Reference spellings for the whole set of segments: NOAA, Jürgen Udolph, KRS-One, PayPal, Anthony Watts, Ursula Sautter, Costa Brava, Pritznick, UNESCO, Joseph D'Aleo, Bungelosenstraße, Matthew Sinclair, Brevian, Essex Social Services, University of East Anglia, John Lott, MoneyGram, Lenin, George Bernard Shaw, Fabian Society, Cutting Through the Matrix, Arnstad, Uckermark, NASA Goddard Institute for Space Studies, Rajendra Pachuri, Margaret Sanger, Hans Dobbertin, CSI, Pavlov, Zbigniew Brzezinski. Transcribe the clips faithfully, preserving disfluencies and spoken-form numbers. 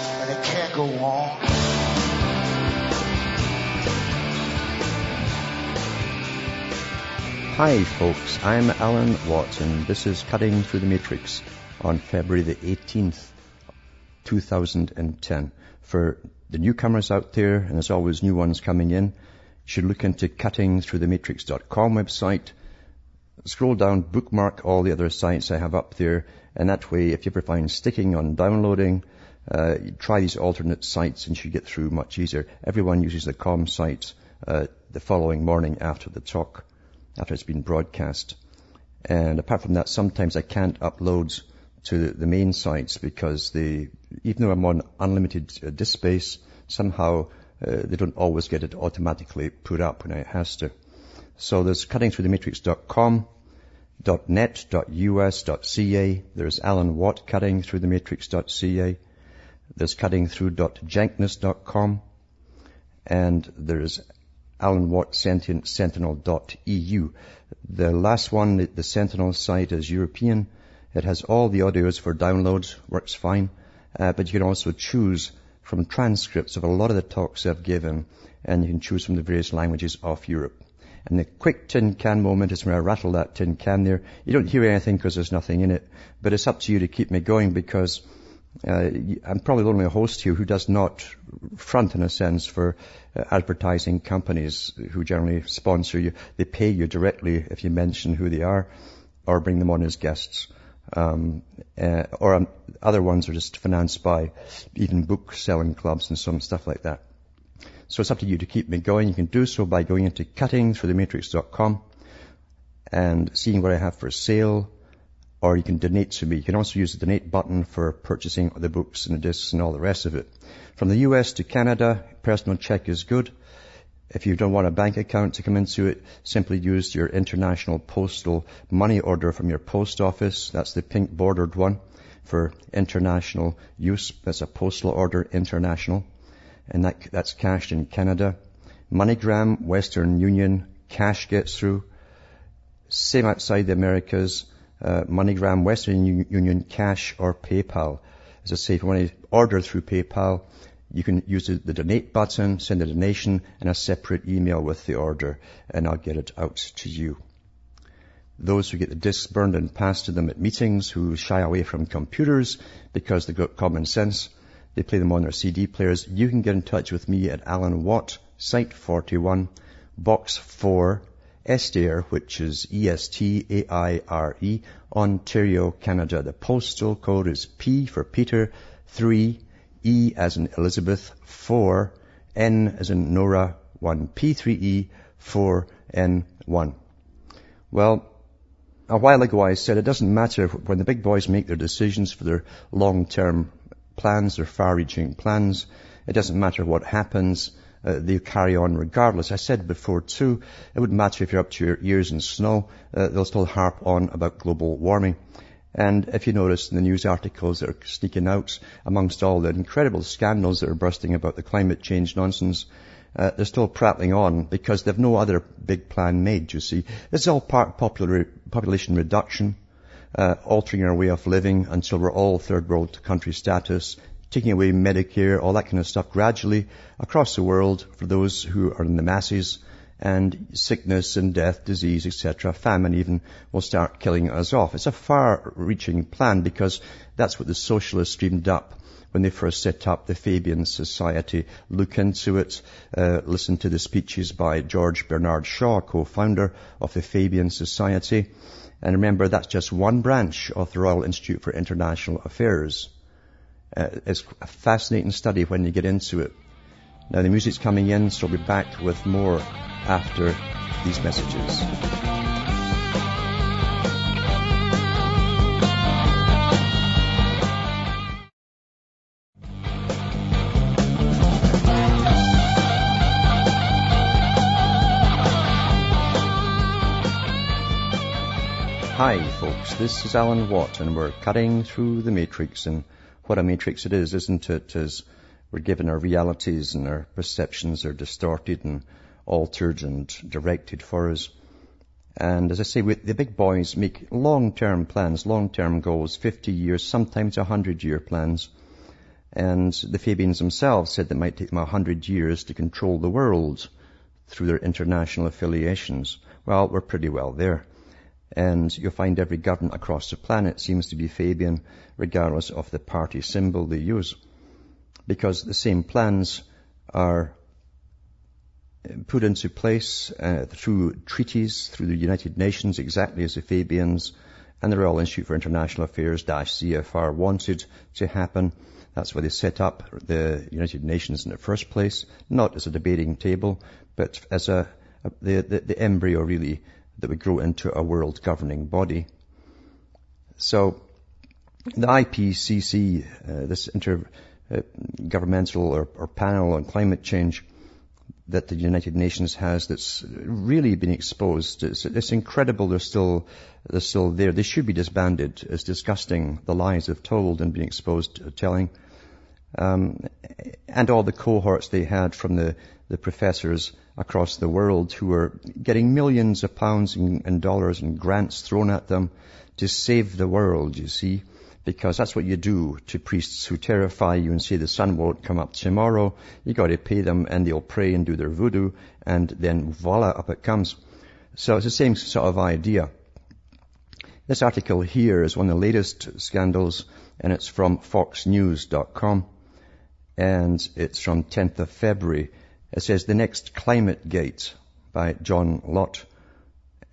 and it can't go on. Hi folks, I'm Alan Watts and this is Cutting Through the Matrix on February the eighteenth, two thousand ten. For the newcomers out there, and there's always new ones coming in, you should look into cutting through the matrix dot com website. Scroll down, bookmark all the other sites I have up there, and that way, if you ever find sticking on downloading, uh, try these alternate sites and you should get through much easier. Everyone uses the com site uh, the following morning after the talk, after it's been broadcast. And apart from that, sometimes I can't upload to the main sites because they, even though I'm on unlimited uh, disk space, somehow uh, they don't always get it automatically put up when it has to. So there's cutting through the matrix dot com, .net, .us, .ca. There's Alan Watt, cutting through the matrix dot c a. There's cutting through dot jenkness dot com. And there's Alan Watt, sentient, sentinel dot e u. The last one, the Sentinel site, is European. It has all the audios for download, works fine. Uh, but you can also choose from transcripts of a lot of the talks I've given, and you can choose from the various languages of Europe. And the quick tin can moment is when I rattle that tin can there. You don't hear anything because there's nothing in it. But it's up to you to keep me going because uh, I'm probably the only host here who does not front, in a sense, for uh, advertising companies who generally sponsor you. They pay you directly if you mention who they are or bring them on as guests. Um, uh, or um, other ones are just financed by even book-selling clubs and some stuff like that. So it's up to you to keep me going. You can do so by going into cutting through the matrix dot com and seeing what I have for sale, or you can donate to me. You can also use the donate button for purchasing the books and the discs and all the rest of it. From the U S to Canada, personal check is good. If you don't want a bank account to come into it, simply use your international postal money order from your post office. That's the pink bordered one for international use. That's a postal order, international. And that, that's cashed in Canada. MoneyGram, Western Union, cash gets through. Same outside the Americas, uh, MoneyGram, Western U- Union, cash or PayPal. As I say, if you want to order through PayPal, you can use the, the donate button, send a donation, and a separate email with the order, and I'll get it out to you. Those who get the discs burned and passed to them at meetings, who shy away from computers because they've got common sense, they play them on their C D players. You can get in touch with me at Alan Watt, Site forty-one, Box four, Estaire, which is E S T A I R E, Ontario, Canada. The postal code is P for Peter, three, E as in Elizabeth, four, N as in Nora, one, P three E, four, N, one. Well, a while ago I said it doesn't matter when the big boys make their decisions for their long-term plans, their far-reaching plans. It doesn't matter what happens. Uh, they carry on regardless. I said before, too, it wouldn't matter if you're up to your ears in snow. Uh, they'll still harp on about global warming. And if you notice in the news articles that are sneaking out, amongst all the incredible scandals that are bursting about the climate change nonsense, uh, they're still prattling on because they've no other big plan made, you see. This is all part of popular, population reduction. Uh, altering our way of living until we're all third world country status, taking away Medicare, all that kind of stuff gradually across the world for those who are in the masses, and sickness and death, disease, et cetera, famine even, will start killing us off. It's a far-reaching plan because that's what the socialists dreamed up when they first set up the Fabian Society. Look into it, uh, listen to the speeches by George Bernard Shaw, co-founder of the Fabian Society. And remember, that's just one branch of the Royal Institute for International Affairs. Uh, it's a fascinating study when you get into it. Now the music's coming in, so we'll be back with more after these messages. Hi folks, this is Alan Watts and we're cutting through the matrix, and what a matrix it is, isn't it, as we're given our realities and our perceptions are distorted and altered and directed for us. And as I say, the big boys make long-term plans, long-term goals, fifty years, sometimes one hundred year plans. And the Fabians themselves said that it might take them one hundred years to control the world through their international affiliations. Well, we're pretty well there. And you'll find every government across the planet seems to be Fabian, regardless of the party symbol they use, because the same plans are put into place uh, through treaties, through the United Nations, exactly as the Fabians and the Royal Institute for International Affairs, C F R, wanted to happen. That's why they set up the United Nations in the first place, not as a debating table, but as a, a the, the, the embryo, really, that would grow into a world-governing body. So the I P C C, uh, this intergovernmental uh, or, or panel on climate change that the United Nations has, that's really been exposed. It's, it's incredible they're still, they're still there. They should be disbanded. It's disgusting, the lies they've told and been exposed to telling. Um, and all the cohorts they had from the, the professors across the world who were getting millions of pounds and, and dollars and grants thrown at them to save the world, you see, because that's what you do to priests who terrify you and say the sun won't come up tomorrow. You got to pay them and they'll pray and do their voodoo, and then voila, up it comes. So it's the same sort of idea. This article here is one of the latest scandals, and it's from fox news dot com. And it's from tenth of February. It says, The Next Climate Gate by John Lott.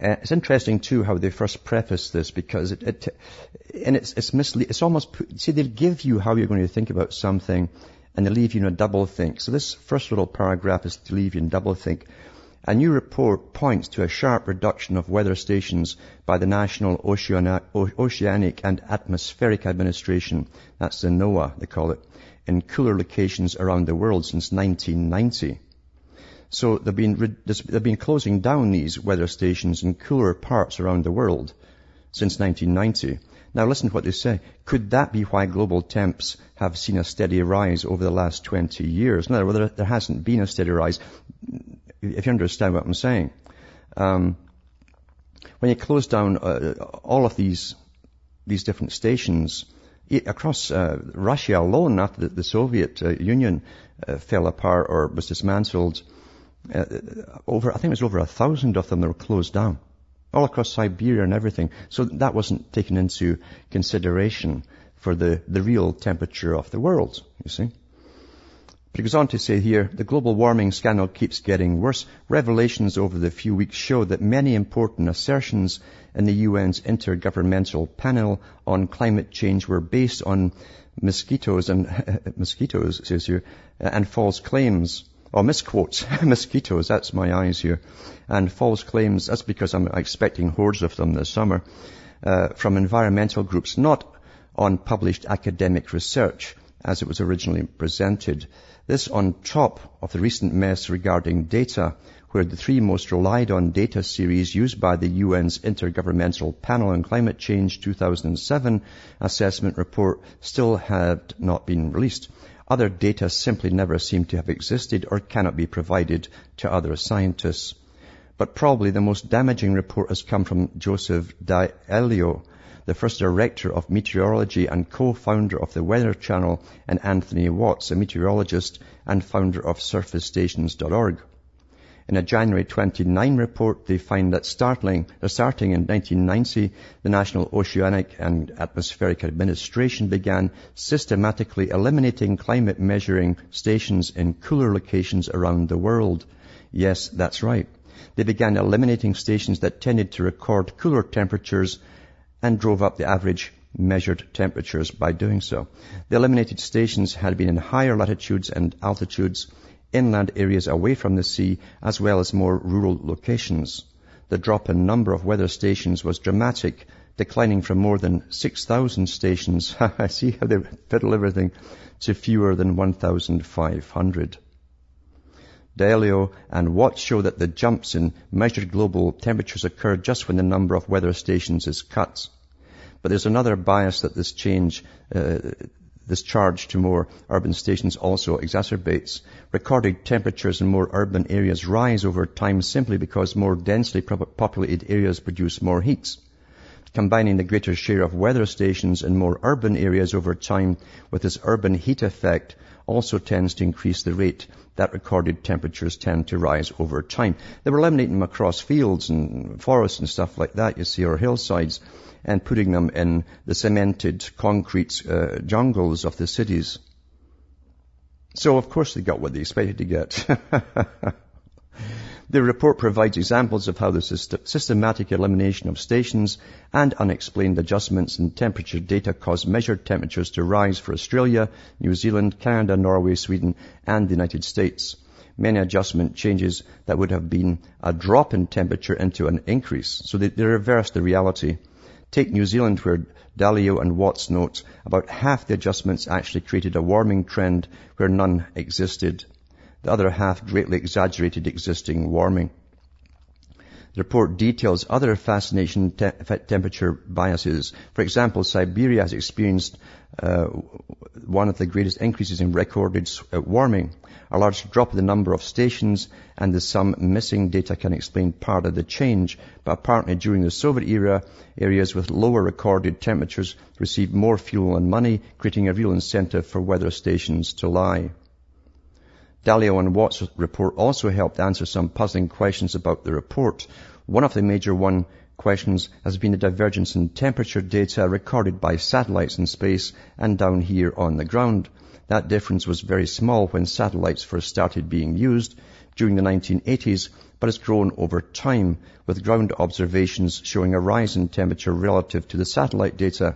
Uh, it's interesting, too, how they first preface this, because it, it and it's, it's misleading. It's almost, see, they give you how you're going to think about something, and they leave you in a doublethink. So this first little paragraph is to leave you in doublethink. A new report points to a sharp reduction of weather stations by the National Oceanic and Atmospheric Administration, that's the NOAA they call it, in cooler locations around the world since nineteen ninety. So they've been, they've been closing down these weather stations in cooler parts around the world since nineteen ninety. Now listen to what they say. Could that be why global temps have seen a steady rise over the last twenty years? No, well, there hasn't been a steady rise, if you understand what I'm saying. Um, when you close down uh, all of these these different stations across uh, Russia alone, after the, the Soviet uh, Union uh, fell apart or was dismantled, uh, over I think it was over a thousand of them that were closed down, all across Siberia and everything. So that wasn't taken into consideration for the, the real temperature of the world, you see. But it goes on to say here, the global warming scandal keeps getting worse. Revelations over the few weeks show that many important assertions in the U N's Intergovernmental Panel on Climate Change were based on mosquitoes and mosquitoes, it says here, and false claims, or misquotes. Mosquitoes, that's my eyes here, and false claims. That's because I'm expecting hordes of them this summer uh, from environmental groups, not on published academic research as it was originally presented. This on top of the recent mess regarding data, where the three most relied on data series used by the U N's Intergovernmental Panel on Climate Change two thousand seven assessment report still had not been released. Other data simply never seem to have existed or cannot be provided to other scientists. But probably the most damaging report has come from Joseph D'Aleo, the first director of meteorology and co-founder of the Weather Channel, and Anthony Watts, a meteorologist and founder of surface stations dot org. In a January twenty-ninth report, they find that startling, uh, starting in nineteen ninety, the National Oceanic and Atmospheric Administration began systematically eliminating climate measuring stations in cooler locations around the world. Yes, that's right. They began eliminating stations that tended to record cooler temperatures and drove up the average measured temperatures by doing so. The eliminated stations had been in higher latitudes and altitudes, inland areas away from the sea, as well as more rural locations. The drop in number of weather stations was dramatic, declining from more than six thousand stations, I see how they fiddle everything, to fewer than one thousand five hundred. D'Aleo and Watts show that the jumps in measured global temperatures occur just when the number of weather stations is cut. But there's another bias that this change, uh, this charge to more urban stations also exacerbates. Recorded temperatures in more urban areas rise over time simply because more densely populated areas produce more heat. Combining the greater share of weather stations in more urban areas over time with this urban heat effect also tends to increase the rate that recorded temperatures tend to rise over time. They were eliminating them across fields and forests and stuff like that, you see, or hillsides, and putting them in the cemented concrete uh, jungles of the cities. So, of course, they got what they expected to get. The report provides examples of how the syst- systematic elimination of stations and unexplained adjustments in temperature data cause measured temperatures to rise for Australia, New Zealand, Canada, Norway, Sweden, and the United States. Many adjustment changes that would have been a drop in temperature into an increase. So they, they reversed the reality. Take New Zealand, where D'Aleo and Watts note about half the adjustments actually created a warming trend where none existed. The other half greatly exaggerated existing warming. The report details other fascination te- temperature biases. For example, Siberia has experienced uh, one of the greatest increases in recorded warming. A large drop in the number of stations and the some missing data can explain part of the change, but apparently during the Soviet era, areas with lower recorded temperatures received more fuel and money, creating a real incentive for weather stations to lie. D'Aleo and Watts' report also helped answer some puzzling questions about the report. One of the major one questions has been the divergence in temperature data recorded by satellites in space and down here on the ground. That difference was very small when satellites first started being used during the nineteen eighties, but has grown over time, with ground observations showing a rise in temperature relative to the satellite data.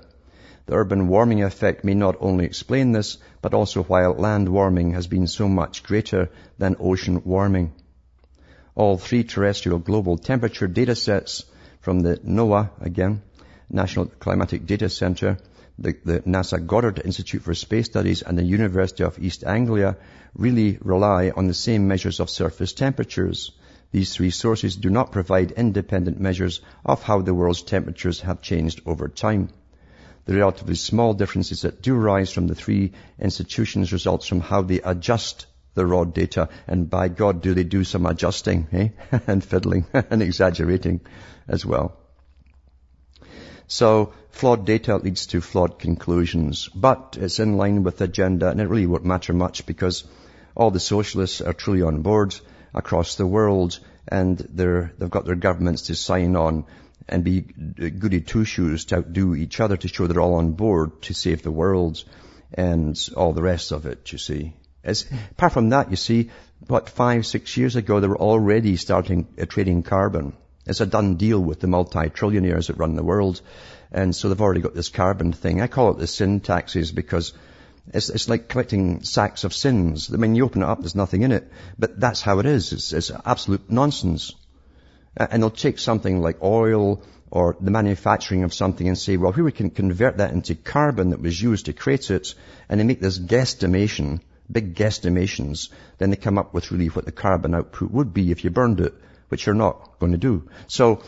The urban warming effect may not only explain this, but also why land warming has been so much greater than ocean warming. All three terrestrial global temperature data sets from the NOAA, again, National Climatic Data Center, the, the NASA Goddard Institute for Space Studies, and the University of East Anglia really rely on the same measures of surface temperatures. These three sources do not provide independent measures of how the world's temperatures have changed over time. The relatively small differences that do rise from the three institutions results from how they adjust the raw data. And by God, do they do some adjusting, eh? and fiddling and exaggerating as well. So flawed data leads to flawed conclusions, but it's in line with the agenda, and it really won't matter much because all the socialists are truly on board across the world, and they're, they've got their governments to sign on and be goody two-shoes to outdo each other to show they're all on board to save the world and all the rest of it, you see. As, apart from that, you see, what, five, six years ago, they were already starting uh, trading carbon. It's a done deal with the multi-trillionaires that run the world. And so they've already got this carbon thing. I call it the sin taxes because it's, it's like collecting sacks of sins. I mean, you open it up, there's nothing in it. But that's how it is. It's, it's absolute nonsense. And they'll take something like oil or the manufacturing of something and say, well, here we can convert that into carbon that was used to create it. And they make this guesstimation, big guesstimations. Then they come up with really what the carbon output would be if you burned it, which you're not going to do. So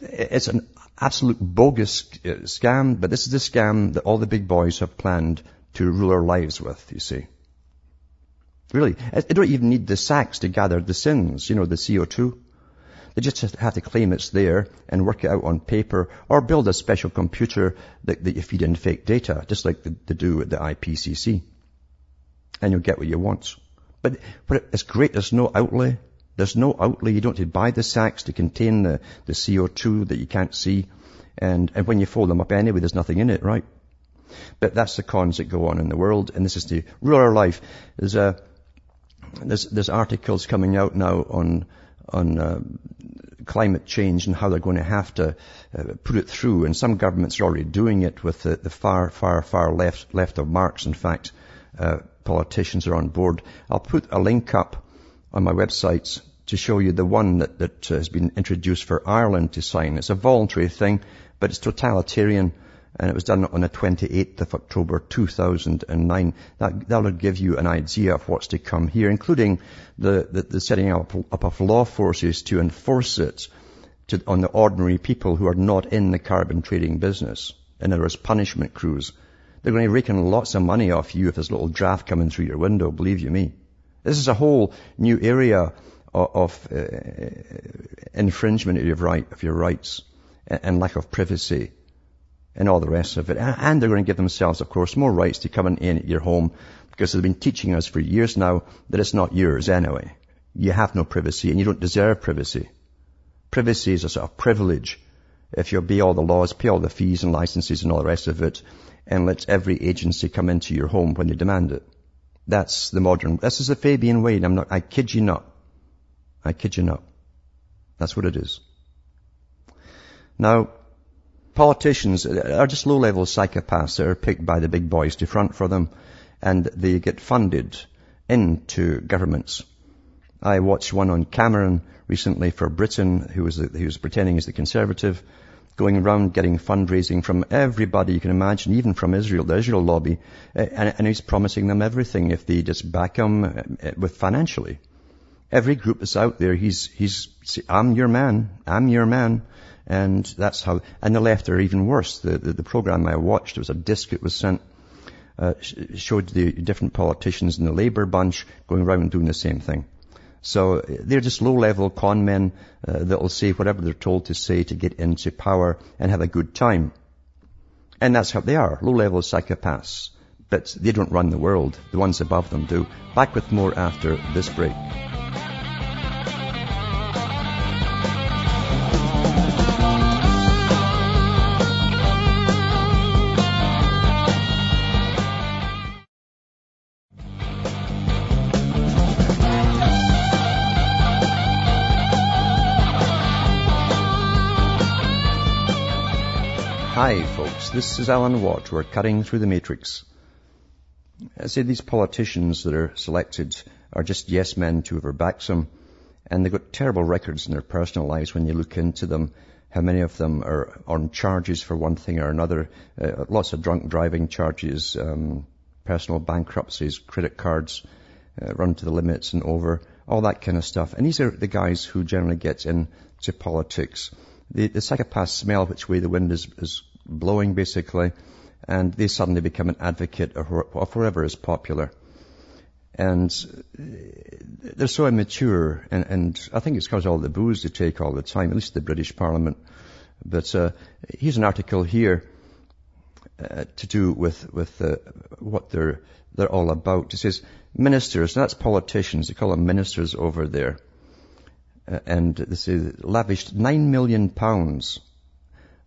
it's an absolute bogus scam, but this is the scam that all the big boys have planned to rule our lives with, you see. Really, they don't even need the sacks to gather the sins, you know, the C O two. They just have to claim it's there and work it out on paper or build a special computer that, that you feed in fake data, just like they do at the I P C C. And you'll get what you want. But, but it's great. There's no outlay. There's no outlay. You don't have to buy the sacks to contain the, the C O two that you can't see. And, and when you fold them up anyway, there's nothing in it, right? But that's the cons that go on in the world. And this is the rule of our life. There's a, there's, there's articles coming out now on, on uh, climate change and how they're going to have to uh, put it through. And some governments are already doing it with the, the far, far, far left left of Marx. In fact, uh, politicians are on board. I'll put a link up on my website to show you the one that, that has been introduced for Ireland to sign. It's a voluntary thing, but it's totalitarian and it was done on the twenty-eighth of October two thousand nine. That that would give you an idea of what's to come here, including the, the, the setting up, up of law forces to enforce it to, on the ordinary people who are not in the carbon trading business. In other words, punishment crews. They're going to be raking lots of money off you if there's a little draft coming through your window, believe you me. This is a whole new area of, of uh, infringement of your, right, of your rights and, and lack of privacy and all the rest of it. And they're going to give themselves, of course, more rights to come in at your home because they've been teaching us for years now that it's not yours anyway. You have no privacy and you don't deserve privacy. Privacy is a sort of privilege if you obey all the laws, pay all the fees and licenses and all the rest of it, and let every agency come into your home when they demand it. That's the modern, this is the Fabian way, and I'm not, I kid you not. I kid you not. That's what it is. Now, politicians are just low-level psychopaths that are picked by the big boys to front for them, and they get funded into governments. I watched one on Cameron recently for Britain, who was, the, who was pretending as the Conservative, going around getting fundraising from everybody you can imagine, even from Israel, the Israel lobby, and, and he's promising them everything if they just back him with financially. Every group that's out there, he's, he's, I'm your man, I'm your man. And that's how, and the left are even worse. The, the, the program I watched, it was a disc it was sent, uh, showed the different politicians in the Labour bunch going around and doing the same thing. So they're just low-level con men uh, that will say whatever they're told to say to get into power and have a good time. And that's how they are, low-level psychopaths. But they don't run the world. The ones above them do. Back with more after this break. Hi folks, this is Alan Watts. We're cutting through the matrix. I say these politicians that are selected are just yes men to whoever backs them, and they've got terrible records in their personal lives when you look into them. How many of them are on charges for one thing or another? Uh, lots of drunk driving charges, um, personal bankruptcies, credit cards, uh, run to the limits and over, all that kind of stuff. And these are the guys who generally get into politics. The, the psychopaths smell which way the wind is, is blowing, basically, and they suddenly become an advocate of, of wherever is popular. And they're so immature, and, and I think it's because all the booze they take all the time, at least the British Parliament. But uh, here's an article here uh, to do with, with uh, what they're, they're all about. It says, ministers, that's politicians, they call them ministers over there. Uh, and this is lavished nine million pounds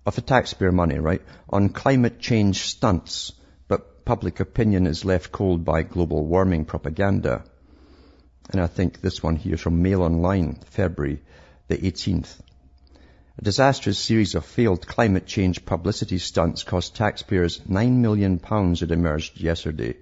of the taxpayer money, right, on climate change stunts, but public opinion is left cold by global warming propaganda. And I think this one here is from Mail Online, February the eighteenth. A disastrous series of failed climate change publicity stunts cost taxpayers nine million pounds, it emerged yesterday.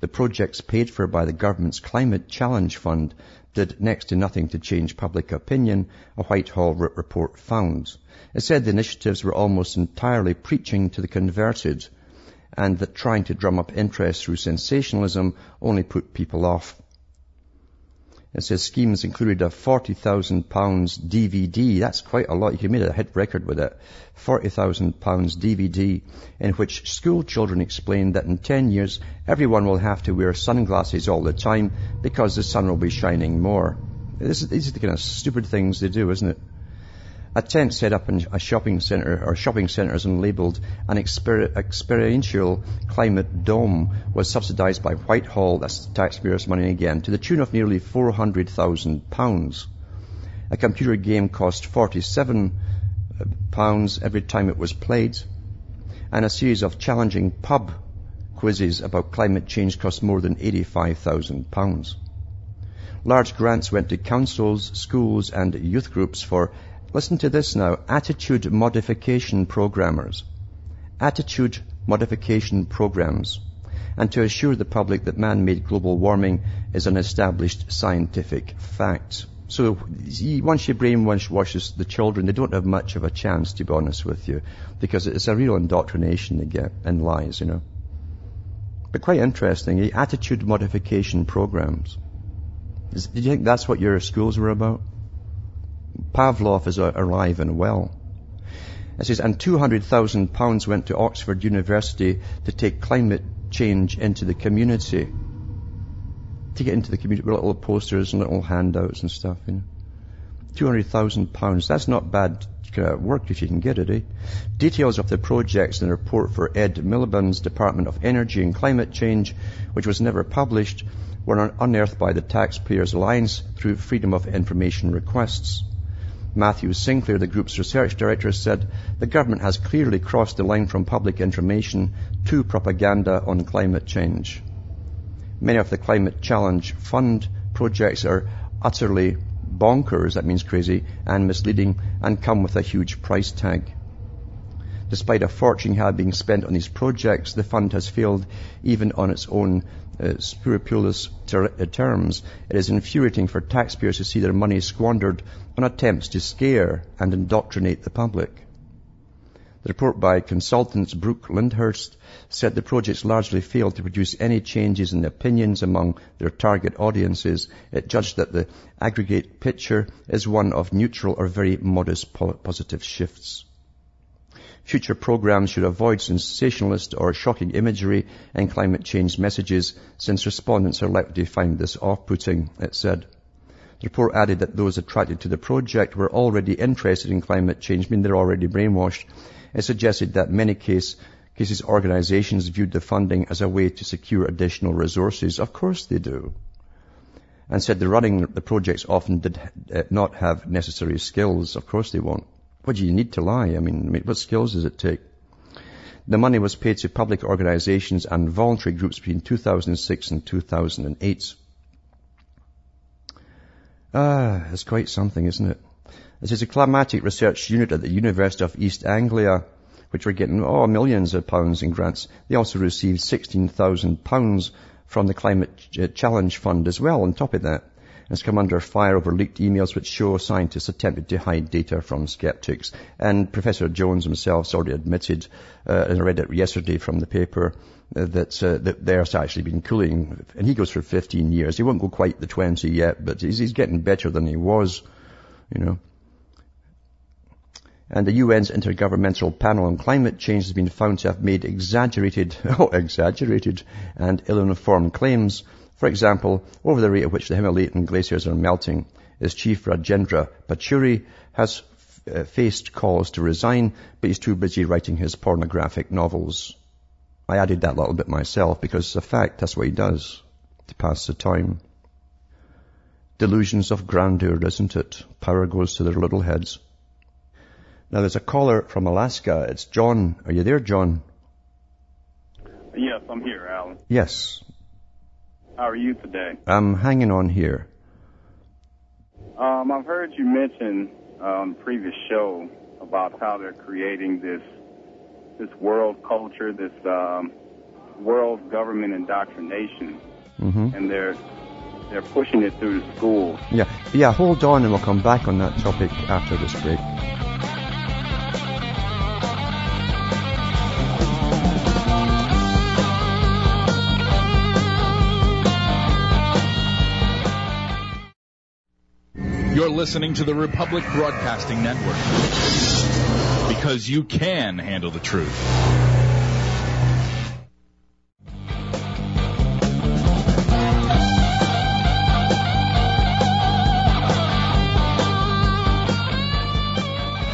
The projects paid for by the government's Climate Challenge Fund did next to nothing to change public opinion, a Whitehall report found. It said the initiatives were almost entirely preaching to the converted, and that trying to drum up interest through sensationalism only put people off. It says schemes included a forty thousand pounds D V D, that's quite a lot, you could have made a hit record with it, forty thousand pounds D V D, in which school children explained that in ten years everyone will have to wear sunglasses all the time because the sun will be shining more. This is, these are the kind of stupid things they do, isn't it? A tent set up in a shopping centre or shopping centres and labelled an exper- experiential climate dome was subsidised by Whitehall, that's taxpayers' money again, to the tune of nearly four hundred thousand pounds. A computer game cost forty-seven pounds every time it was played, and a series of challenging pub quizzes about climate change cost more than eighty-five thousand pounds. Large grants went to councils, schools and youth groups for, listen to this now, attitude modification programmers, attitude modification programs, and to assure the public that man-made global warming is an established scientific fact. So once your brainwashes the children, they don't have much of a chance, to be honest with you, because it's a real indoctrination they get and lies, you know. But quite interesting, attitude modification programs. Is, do you think that's what your schools were about? Pavlov is alive and well. It says, and two hundred thousand pounds went to Oxford University to take climate change into the community. To get into the community with little posters and little handouts and stuff, you know. two hundred thousand pounds, that's not bad work if you can get it, eh? Details of the projects in the report for Ed Miliband's Department of Energy and Climate Change, which was never published, were unearthed by the Taxpayers Alliance through Freedom of Information requests. Matthew Sinclair, the group's research director, said, the government has clearly crossed the line from public information to propaganda on climate change. Many of the Climate Challenge Fund projects are utterly bonkers, that means crazy, and misleading, and come with a huge price tag. Despite a fortune being spent on these projects, the fund has failed even on its own uh, spurious ter- terms. It is infuriating for taxpayers to see their money squandered on attempts to scare and indoctrinate the public. The report by consultants Brooke Lindhurst said the projects largely failed to produce any changes in opinions among their target audiences. It judged that the aggregate picture is one of neutral or very modest positive shifts. Future programs should avoid sensationalist or shocking imagery and climate change messages, since respondents are likely to find this off-putting, it said. The report added that those attracted to the project were already interested in climate change, meaning they're already brainwashed. It suggested that many case, cases organizations viewed the funding as a way to secure additional resources. Of course they do. And said the running the projects often did uh, not have necessary skills. Of course they won't. What do you need to lie? I mean, what skills does it take? The money was paid to public organizations and voluntary groups between two thousand six and two thousand eight. Ah, it's quite something, isn't it? This is a climatic research unit at the University of East Anglia, which were getting, oh, millions of pounds in grants. They also received sixteen thousand pounds from the Climate Challenge Fund as well on top of that. It's come under fire over leaked emails which show scientists attempted to hide data from skeptics. And Professor Jones himself already admitted, uh, and I read it yesterday from the paper, uh, that, uh, that there's actually been cooling. And he goes for fifteen years. He won't go quite the twenty yet, but he's, he's getting better than he was, you know. And the U N's Intergovernmental Panel on Climate Change has been found to have made exaggerated, oh, exaggerated and ill-informed claims. For example, over the rate at which the Himalayan glaciers are melting, its chief Rajendra Pachuri has f- uh, faced calls to resign, but he's too busy writing his pornographic novels. I added that little bit myself because it's a fact, that's what he does, to pass the time. Delusions of grandeur, isn't it? Power goes to their little heads. Now, there's a caller from Alaska. It's John. Are you there, John? Yes, I'm here, Alan. Yes. How are you today? I'm hanging on here. Um, I've heard you mention on um, the previous show about how they're creating this this world culture, this um, world government indoctrination, mm-hmm. and they're they're pushing it through the schools. Yeah, yeah. Hold on, and we'll come back on that topic after this break. You're listening to the Republic Broadcasting Network, because you can handle the truth.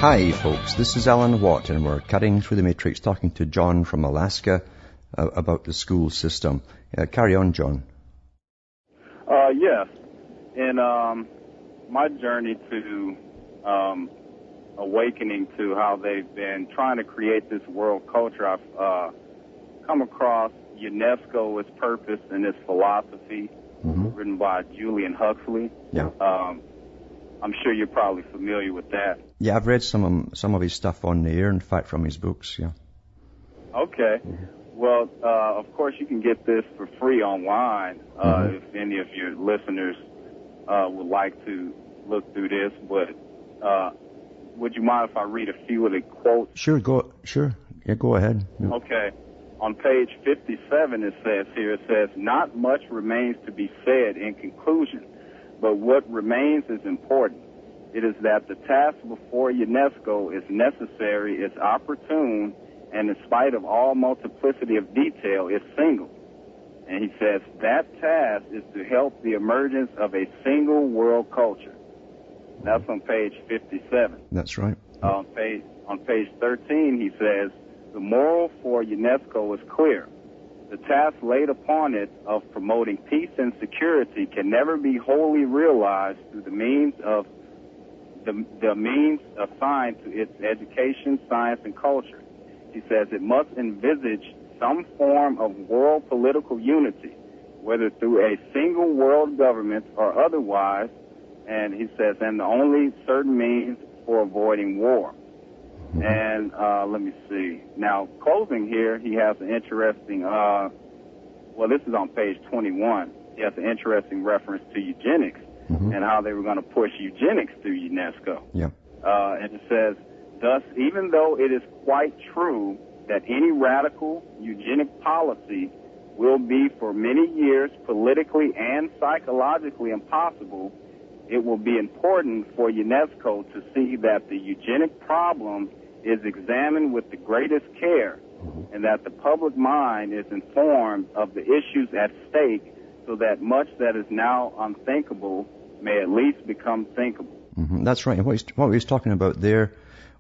Hi, folks. This is Alan Watt, and we're cutting through the matrix, talking to John from Alaska uh, about the school system. Uh, carry on, John. Uh, yes, and um. My journey to um, awakening to how they've been trying to create this world culture, I've uh, come across UNESCO, its purpose and its philosophy, mm-hmm. written by Julian Huxley. Yeah. Um, I'm sure you're probably familiar with that. Yeah, I've read some of, some of his stuff on the air, in fact, from his books, yeah. Okay. Mm-hmm. Well, uh, of course, you can get this for free online uh, mm-hmm. if any of your listeners... Uh, would like to look through this, but uh, would you mind if I read a few of the quotes? Sure, go sure. Yeah, go ahead. Yeah. Okay. On page fifty-seven, it says here, it says, not much remains to be said in conclusion, but what remains is important. It is that the task before UNESCO is necessary, is opportune, and in spite of all multiplicity of detail, is single. And he says, that task is to help the emergence of a single world culture. That's on page fifty-seven. That's right. Uh, on page, on page thirteen, he says, the moral for UNESCO is clear. The task laid upon it of promoting peace and security can never be wholly realized through the means of the, the means assigned to its education, science, and culture. He says it must envisage some form of world political unity, whether through a single world government or otherwise, and he says, and the only certain means for avoiding war. And uh, let me see. Now, closing here, he has an interesting, uh, well, this is on page twenty-one. He has an interesting reference to eugenics mm-hmm. and how they were going to push eugenics through UNESCO. Yeah. Uh, and it says, thus, even though it is quite true that any radical eugenic policy will be for many years politically and psychologically impossible, it will be important for UNESCO to see that the eugenic problem is examined with the greatest care and that the public mind is informed of the issues at stake so that much that is now unthinkable may at least become thinkable. Mm-hmm. That's right. And what, what he was talking about there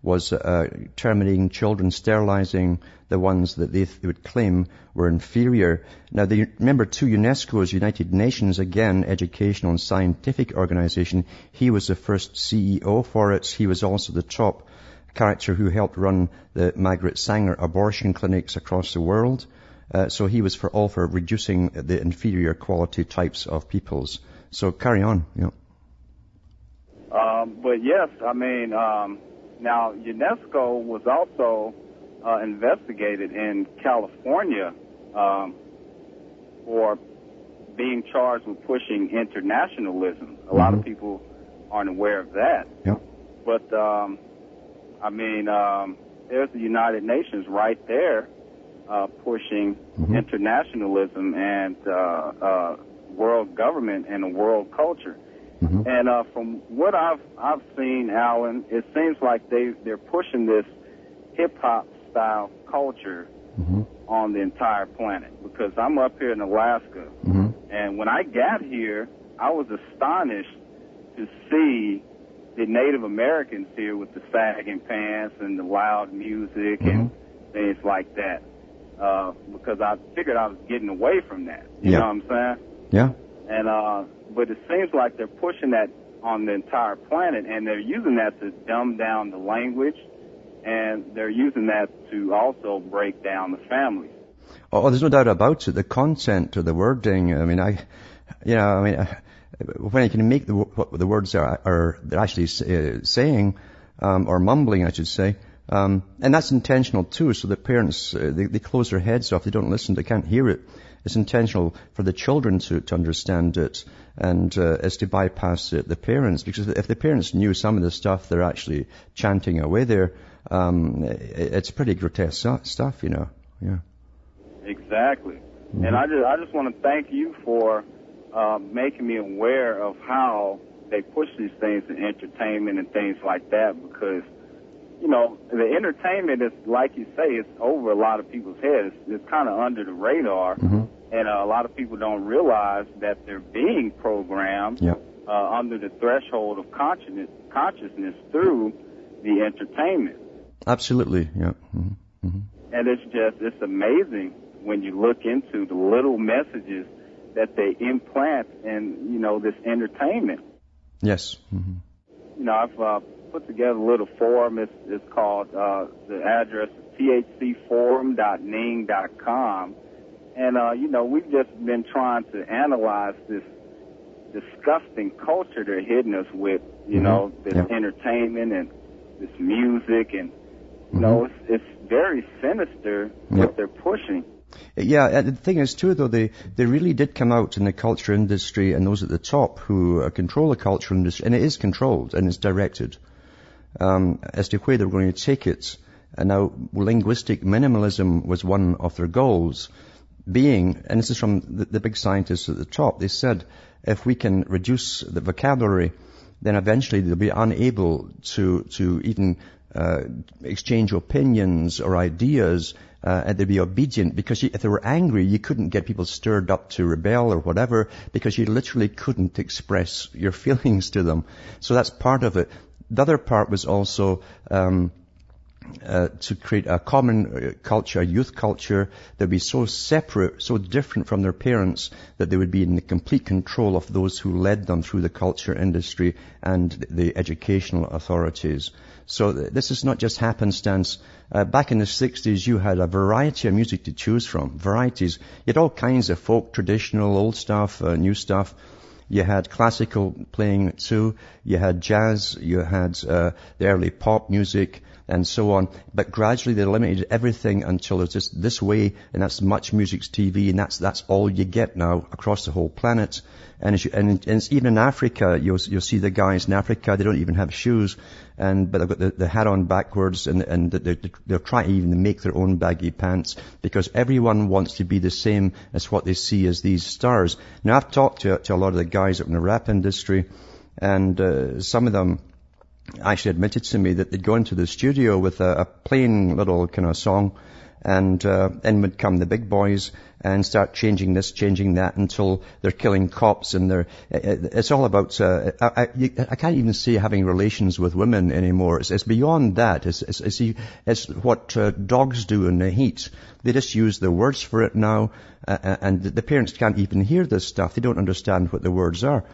was uh, terminating children, sterilizing the ones that they, th- they would claim were inferior. Now, they, remember, too, UNESCO's United Nations, again, educational and scientific organization, he was the first C E O for it. He was also the top character who helped run the Margaret Sanger abortion clinics across the world. Uh, so he was for all for reducing the inferior quality types of peoples. So carry on. Yeah. Um, but, yes, I mean... Um Now, UNESCO was also uh, investigated in California um, for being charged with pushing internationalism. A mm-hmm. lot of people aren't aware of that. Yep. But, um, I mean, um, there's the United Nations right there uh, pushing mm-hmm. internationalism and uh, uh, world government and a world culture. Mm-hmm. And uh, from what I've I've seen, Alan, it seems like they they're pushing this hip hop style culture mm-hmm. on the entire planet. Because I'm up here in Alaska, mm-hmm. and when I got here, I was astonished to see the Native Americans here with the sagging pants and the loud music mm-hmm. and things like that. Uh, because I figured I was getting away from that. You yeah. know what I'm saying? Yeah. And uh, but it seems like they're pushing that on the entire planet, and they're using that to dumb down the language, and they're using that to also break down the family. Oh, there's no doubt about it. The content or the wording. I mean, I, you know, I mean, I, when I can make the, what the words are are they're actually say, saying um, or mumbling, I should say. Um, and that's intentional too, so the parents, uh, they, they close their heads off, they don't listen, they can't hear it. It's intentional for the children to, to understand it, and uh, it's to bypass the, the parents, because if the parents knew some of the stuff they're actually chanting away there, um, it, it's pretty grotesque stuff, you know. Yeah. Exactly. Mm-hmm. And I just, I just want to thank you for uh, making me aware of how they push these things in entertainment and things like that, because you know, the entertainment is, like you say, it's over a lot of people's heads. It's, it's kind of under the radar, mm-hmm. and uh, a lot of people don't realize that they're being programmed yeah. uh, under the threshold of consciousness, consciousness through the entertainment. Absolutely, yeah. Mm-hmm. Mm-hmm. And it's just, it's amazing when you look into the little messages that they implant in, you know, this entertainment. Yes. Mm-hmm. You know, I've... Uh, put together a little forum. It's, it's called, uh, the address is t h c forum dot ning dot com. And, uh, you know, we've just been trying to analyze this disgusting culture they're hitting us with, you mm-hmm. know, this yeah. entertainment and this music. And, you mm-hmm. know, it's, it's very sinister yeah. what they're pushing. Yeah, the thing is too, though, they, they really did come out in the culture industry and those at the top who control the culture industry, and it is controlled and it's directed um, as to where they're going to take it. And now linguistic minimalism was one of their goals, being, and this is from the, the big scientists at the top, they said if we can reduce the vocabulary, then eventually they'll be unable to, to even uh, exchange opinions or ideas. Uh, and they'd be obedient, because you, if they were angry, you couldn't get people stirred up to rebel or whatever, because you literally couldn't express your feelings to them. So that's part of it. The other part was also um, uh, to create a common culture, a youth culture, that would be so separate, so different from their parents, that they would be in the complete control of those who led them through the culture industry and the educational authorities. So this is not just happenstance. Uh, back in the sixties, you had a variety of music to choose from, varieties. You had all kinds of folk, traditional, old stuff, uh, new stuff. You had classical playing too. You had jazz. You had uh, the early pop music and so on. But gradually they limited everything until it's just this way, and that's much music's T V, and that's that's all you get now across the whole planet. And, as you, and, and even in Africa, you'll, you'll see the guys in Africa, they don't even have shoes. And, but they've got the, the hat on backwards, and, and they're, they're trying even to make their own baggy pants, because everyone wants to be the same as what they see as these stars. Now, I've talked to, to a lot of the guys in the rap industry, and uh, some of them actually admitted to me that they'd go into the studio with a, a plain little kind of song, and uh, in would come the big boys and start changing this, changing that, until they're killing cops, and they're, it's all about, uh, I, I, I can't even say having relations with women anymore. It's, it's beyond that. It's, it's, it's, it's what uh, dogs do in the heat. They just use the words for it now, uh, and the parents can't even hear this stuff. They don't understand what the words are.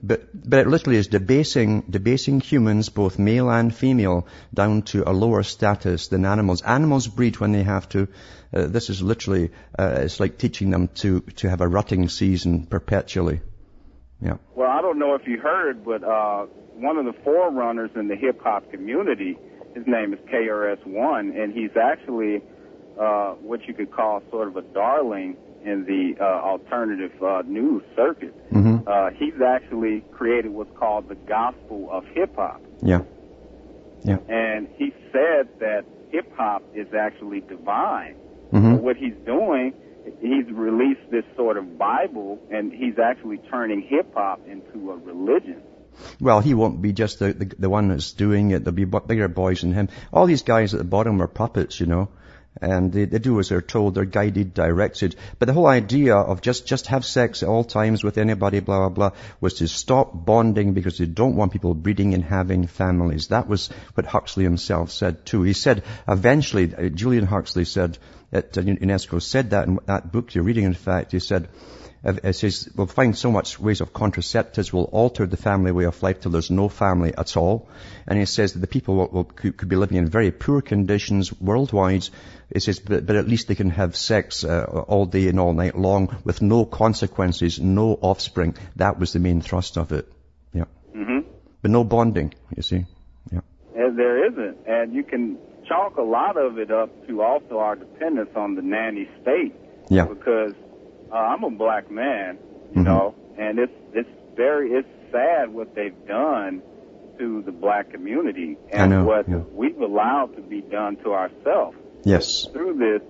But, but it literally is debasing, debasing humans, both male and female, down to a lower status than animals. Animals breed when they have to. Uh, this is literally, uh, it's like teaching them to, to have a rutting season perpetually. Yeah. Well, I don't know if you heard, but, uh, one of the forerunners in the hip hop community, his name is K R S One, and he's actually, uh, what you could call sort of a darling in the uh, alternative uh, news circuit. Mm-hmm. Uh, he's actually created what's called the gospel of hip-hop. Yeah. Yeah. And he said that hip-hop is actually divine. Mm-hmm. So what he's doing, he's released this sort of Bible, and he's actually turning hip-hop into a religion. Well, he won't be just the, the, the one that's doing it. There'll be bigger boys than him. All these guys at the bottom are puppets, you know. And they, they do as they're told, they're guided, directed. But the whole idea of just, just have sex at all times with anybody, blah, blah, blah, was to stop bonding, because they don't want people breeding and having families. That was what Huxley himself said too. He said eventually, uh, Julian Huxley said, at uh, UNESCO said that in that book you're reading, in fact, he said, it says, we'll find so much ways of contraceptives will alter the family way of life till there's no family at all. And he says that the people will, will, could be living in very poor conditions worldwide. He says, but, but at least they can have sex uh, all day and all night long with no consequences, no offspring. That was the main thrust of it. Yeah. Mm-hmm. But no bonding, you see. Yeah. And there isn't. And you can chalk a lot of it up to also our dependence on the nanny state. Yeah. Because Uh, I'm a black man, you mm-hmm. know, and it's it's very it's sad what they've done to the black community, and I know, what yeah. we've allowed to be done to ourselves. Yes, through this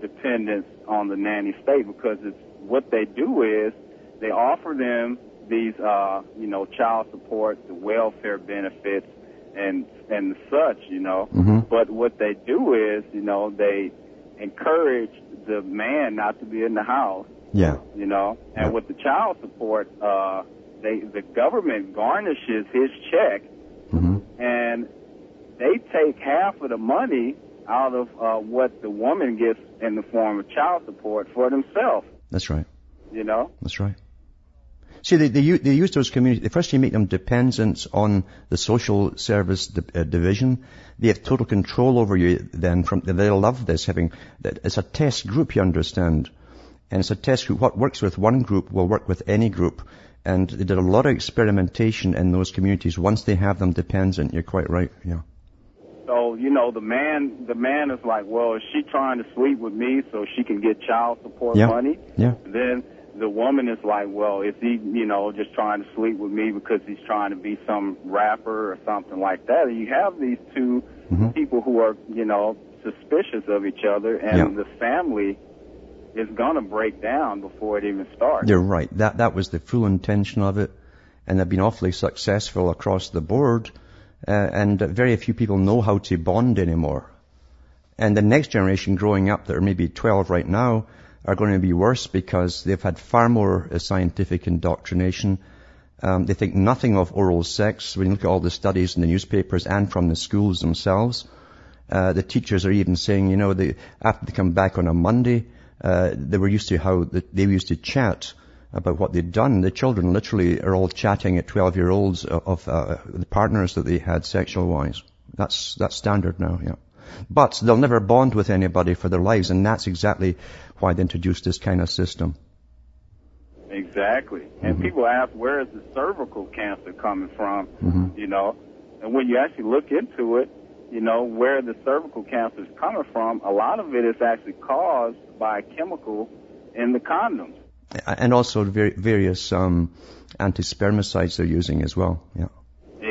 dependence on the nanny state, because it's what they do is they offer them these, uh, you know, child support, the welfare benefits, and and such, you know. Mm-hmm. But what they do is, you know, they encourage the man not to be in the house. Yeah. You know, and yeah. with the child support, uh, they, the government garnishes his check, mm-hmm. and they take half of the money out of uh, what the woman gets in the form of child support for themselves. That's right. You know? That's right. See, they, they, they use those communities. First, you make them dependent on the social service di- uh, division. They have total control over you then. From they love this. having It's a test group, you understand. And it's a test group. What works with one group will work with any group. And they did a lot of experimentation in those communities once they have them dependent. You're quite right, yeah. So, you know, the man the man is like, well, is she trying to sleep with me so she can get child support yeah. money? Yeah. Then the woman is like, well, is he, you know, just trying to sleep with me because he's trying to be some rapper or something like that? And you have these two mm-hmm. people who are, you know, suspicious of each other, and yeah. the family is going to break down before it even starts. You're right. That that was the full intention of it, and they've been awfully successful across the board, uh, and very few people know how to bond anymore. And the next generation growing up, that are maybe twelve right now, are going to be worse because they've had far more uh, scientific indoctrination. Um, they think nothing of oral sex. When you look at all the studies in the newspapers and from the schools themselves, uh, the teachers are even saying, you know, they, after they come back on a Monday, Uh, they were used to how the, they used to chat about what they'd done. The children literally are all chatting at twelve-year-olds of, of uh, the partners that they had sexual-wise. That's that's standard now, yeah. But they'll never bond with anybody for their lives, and that's exactly why they introduced this kind of system. Exactly. And mm-hmm. people ask, where is the cervical cancer coming from, mm-hmm. you know? And when you actually look into it, you know, where the cervical cancer is coming from, a lot of it is actually caused by a chemical in the condoms. And also various um, anti-spermicides they're using as well. Yeah.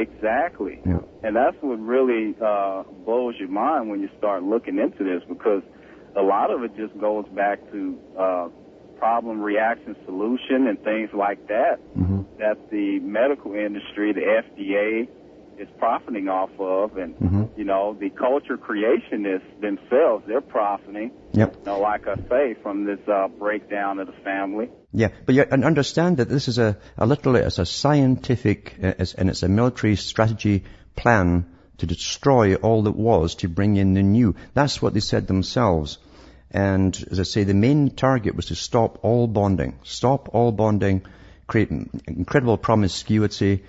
Exactly. Yeah. And that's what really uh, blows your mind when you start looking into this, because a lot of it just goes back to uh, problem, reaction, solution, and things like that, mm-hmm. that the medical industry, the F D A, is profiting off of, and mm-hmm. you know, the culture creationists themselves, they're profiting. Yep. You know, like I say, from this uh, breakdown of the family. Yeah, but you and understand that this is a, a literally as a scientific uh, as, and it's a military strategy plan to destroy all that was to bring in the new. That's what they said themselves. And as I say, the main target was to stop all bonding, stop all bonding, create incredible promiscuity,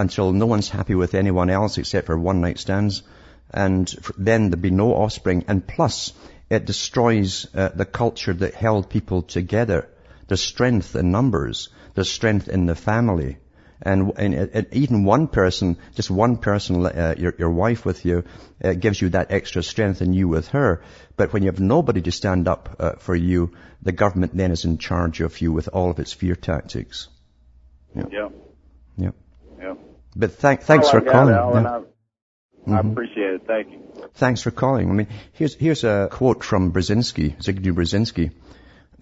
until no one's happy with anyone else except for one-night stands, and then there'd be no offspring. And plus, it destroys uh, the culture that held people together. There's strength in numbers. There's strength in the family. And, and, and even one person, just one person, uh, your, your wife with you, uh, gives you that extra strength in you with her. But when you have nobody to stand up uh, for you, the government then is in charge of you with all of its fear tactics. Yeah. Yeah. Yeah. Yeah. But thank, thanks oh, for calling. It, yeah. I, I mm-hmm. appreciate it. Thank you. Thanks for calling. I mean, here's here's a quote from Brzezinski, Zbigniew Brzezinski,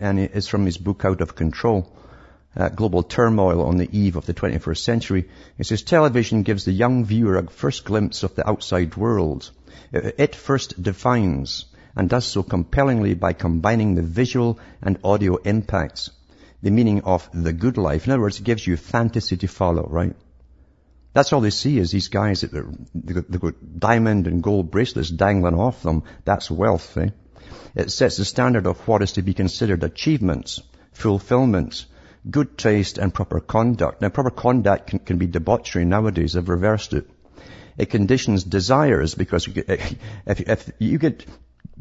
and it's from his book Out of Control, uh, Global Turmoil on the Eve of the twenty-first century. It says, television gives the young viewer a first glimpse of the outside world. It first defines, and does so compellingly by combining the visual and audio impacts, the meaning of the good life. In other words, it gives you fantasy to follow, right? That's all they see, is these guys that they've got diamond and gold bracelets dangling off them. That's wealth, eh? It sets the standard of what is to be considered achievements, fulfillments, good taste, and proper conduct. Now, proper conduct can, can be debauchery nowadays. They've reversed it. It conditions desires, because you get, if, if you get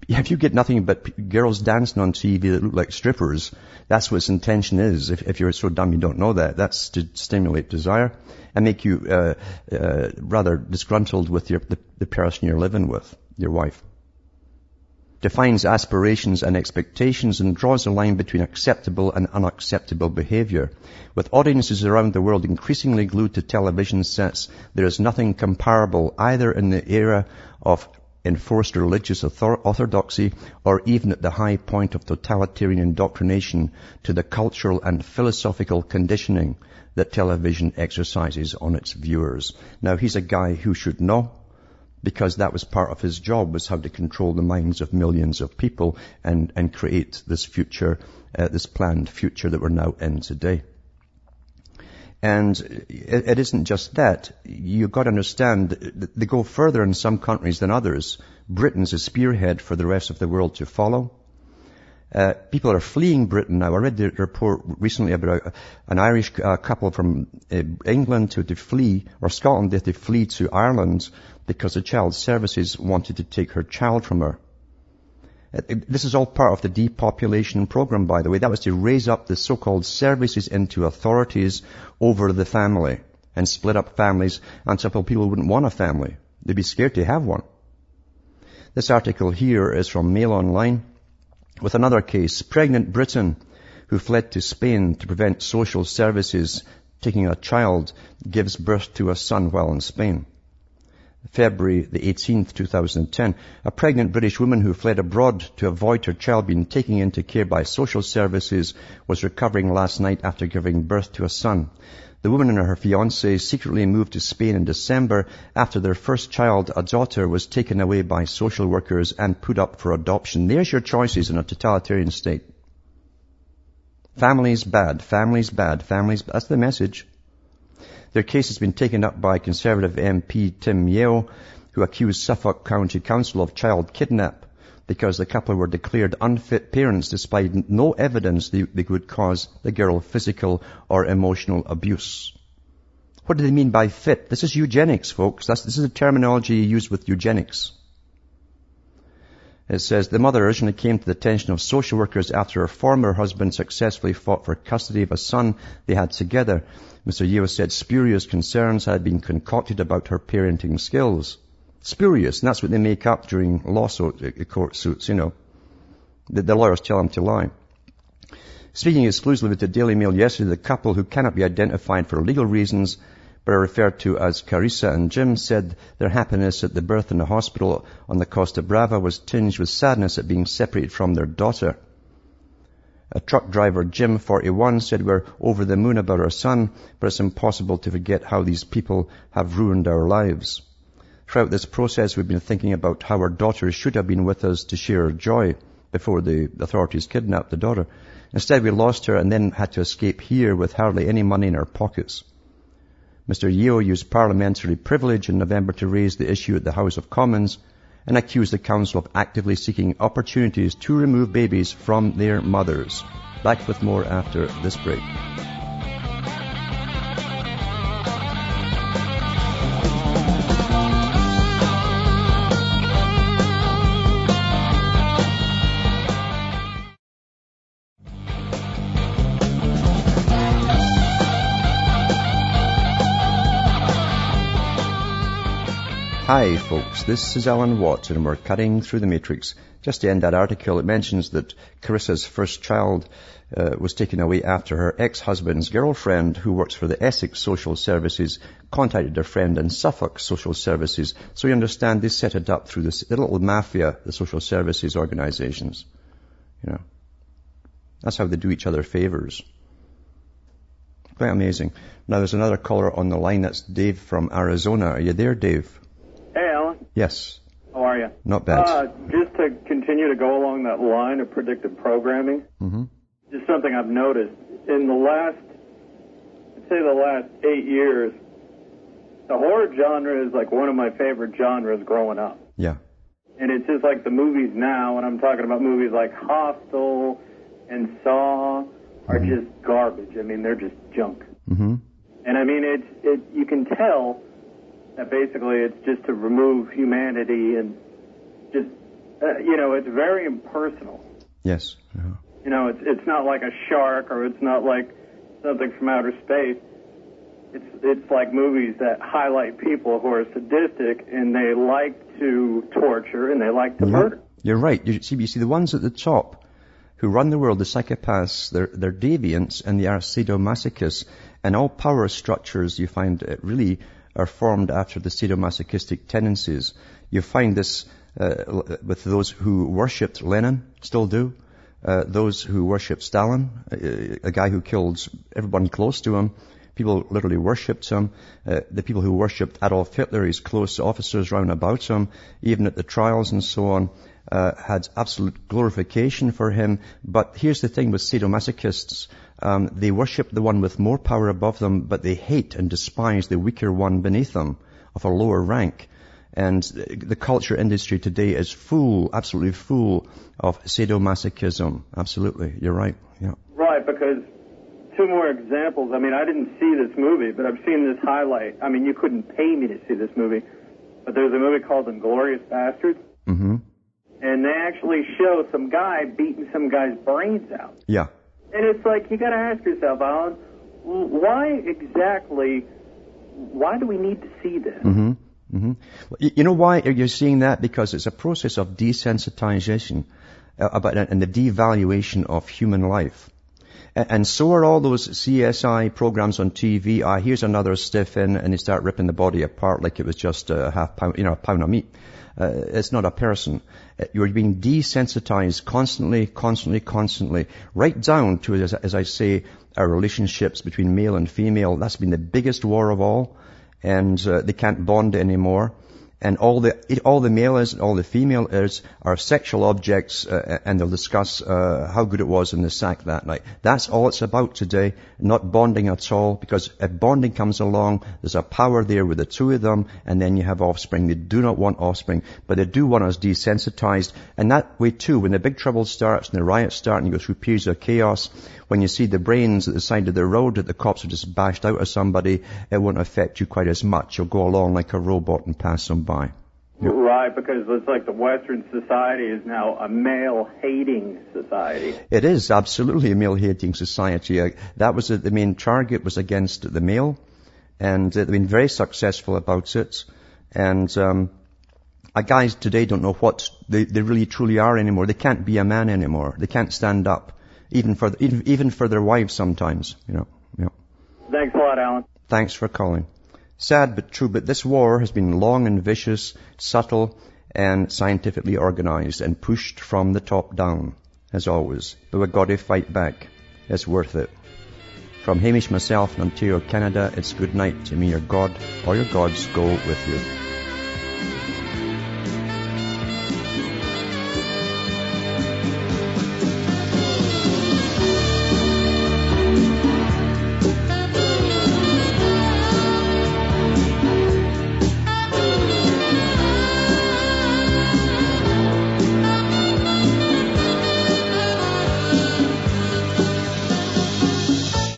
if you get nothing but girls dancing on T V that look like strippers, that's what its intention is. If, if you're so dumb you don't know that, that's to stimulate desire and make you uh, uh, rather disgruntled with your, the, the person you're living with, your wife. Defines aspirations and expectations and draws a line between acceptable and unacceptable behavior. With audiences around the world increasingly glued to television sets, there is nothing comparable either in the era of enforced religious author- orthodoxy, or even at the high point of totalitarian indoctrination, to the cultural and philosophical conditioning that television exercises on its viewers. Now, he's a guy who should know, because that was part of his job, was how to control the minds of millions of people and, and create this future, uh, this planned future that we're now in today. And it, it isn't just that. You've got to understand, they go further in some countries than others. Britain's a spearhead for the rest of the world to follow. Uh, people are fleeing Britain now. I read the report recently about an Irish uh, couple from uh, England who had to flee, or Scotland, they had to flee to Ireland because the child services wanted to take her child from her. This is all part of the depopulation program, by the way. That was to raise up the so-called services into authorities over the family and split up families until people wouldn't want a family. They'd be scared to have one. This article here is from Mail Online. With another case, pregnant Briton who fled to Spain to prevent social services taking a child gives birth to a son while in Spain. February the eighteenth, two thousand ten, a pregnant British woman who fled abroad to avoid her child being taken into care by social services was recovering last night after giving birth to a son. The woman and her fiancé secretly moved to Spain in December after their first child, a daughter, was taken away by social workers and put up for adoption. There's your choices in a totalitarian state. Family's bad, family's bad, family's bad. That's the message. Their case has been taken up by Conservative M P Tim Yeo, who accused Suffolk County Council of child kidnap because the couple were declared unfit parents despite no evidence they, they would cause the girl physical or emotional abuse. What do they mean by fit? This is eugenics, folks. That's, this is the terminology used with eugenics. It says, the mother originally came to the attention of social workers after her former husband successfully fought for custody of a son they had together. Mister Yeo said spurious concerns had been concocted about her parenting skills. Spurious, and that's what they make up during lawsuit, court suits, you know. The, the lawyers tell them to lie. Speaking exclusively to Daily Mail yesterday, the couple, who cannot be identified for legal reasons, but are referred to as Carissa and Jim, said their happiness at the birth in the hospital on the Costa Brava was tinged with sadness at being separated from their daughter. A truck driver, Jim, forty-one, said, we're over the moon about our son, but it's impossible to forget how these people have ruined our lives. Throughout this process, we've been thinking about how our daughter should have been with us to share her joy before the authorities kidnapped the daughter. Instead, we lost her and then had to escape here with hardly any money in our pockets. Mister Yeo used parliamentary privilege in November to raise the issue at the House of Commons and accused the council of actively seeking opportunities to remove babies from their mothers. Back with more after this break. Hi folks, this is Alan Watts and we're cutting through the matrix. Just to end that article, it mentions that Carissa's first child uh, was taken away after her ex-husband's girlfriend, who works for the Essex Social Services, contacted her friend in Suffolk Social Services. So you understand they set it up through this the little mafia, the social services organizations. You know, that's how they do each other favors. Quite amazing. Now there's another caller on the line. That's Dave from Arizona. Are you there, Dave? Yes. How are you? Not bad. Uh, just to continue to go along that line of predictive programming, mm-hmm. just something I've noticed. In the last, I'd say the last eight years, the horror genre is like one of my favorite genres growing up. Yeah. And it's just like the movies now, and I'm talking about movies like Hostel and Saw are mm-hmm. just garbage. I mean, they're just junk. Mm-hmm. And I mean, it's, it, you can tell that basically it's just to remove humanity and just, uh, you know, it's very impersonal. Yes. Uh-huh. You know, it's it's not like a shark or it's not like something from outer space. It's it's like movies that highlight people who are sadistic and they like to torture and they like to yeah. murder. You're right. You see, you see the ones at the top who run the world, the psychopaths, they're, they're deviants and they are sadomasochists. And all power structures you find really are formed after the sadomasochistic tendencies. You find this uh, with those who worshipped Lenin, still do, uh, those who worshipped Stalin, a, a guy who killed everyone close to him. People literally worshipped him. Uh, the people who worshipped Adolf Hitler, his close officers round about him, even at the trials and so on, uh, had absolute glorification for him. But here's the thing with sadomasochists. Um, they worship the one with more power above them, but they hate and despise the weaker one beneath them, of a lower rank. And the culture industry today is full, absolutely full of sadomasochism. Absolutely. You're right. Yeah. Right, because two more examples. I mean, I didn't see this movie, but I've seen this highlight. I mean, you couldn't pay me to see this movie, but there's a movie called Inglorious Bastards. Mm-hmm. And they actually show some guy beating some guy's brains out. Yeah. And it's like, you got to ask yourself, Alan, why exactly, why do we need to see this? Mm-hmm. Mm-hmm. You know why you're seeing that? Because it's a process of desensitization uh, about and the devaluation of human life. And so are all those C S I programs on T V. Ah, here's another stiff in, and they start ripping the body apart like it was just a half pound, you know, a pound of meat. Uh, it's not a person. You're being desensitized constantly, constantly, constantly, right down to, as, as I say, our relationships between male and female. That's been the biggest war of all, and uh, they can't bond anymore. And all the all the male is, all the female is, are sexual objects, uh, and they'll discuss uh, how good it was in the sack that night. That's all it's about today, not bonding at all, because if bonding comes along, there's a power there with the two of them, and then you have offspring. They do not want offspring, but they do want us desensitized. And that way, too, when the big trouble starts and the riots start and you go through periods of chaos, when you see the brains at the side of the road that the cops have just bashed out of somebody, it won't affect you quite as much. You'll go along like a robot and pass them by. Yep. Right, because it's like the Western society is now a male-hating society. It is absolutely a male-hating society. Uh, that was uh, the main target was against the male, and they've been very successful about it. And um, uh, guys today don't know what they, they really truly are anymore. They can't be a man anymore. They can't stand up, even for the, even, even for their wives sometimes. You know. You know. Thanks a lot, Alan. Thanks for calling. Sad but true, but this war has been long and vicious, subtle, and scientifically organized, and pushed from the top down, as always. But we've got to fight back. It's worth it. From Hamish, myself, in Ontario, Canada, it's good night. To me, your God or your gods go with you.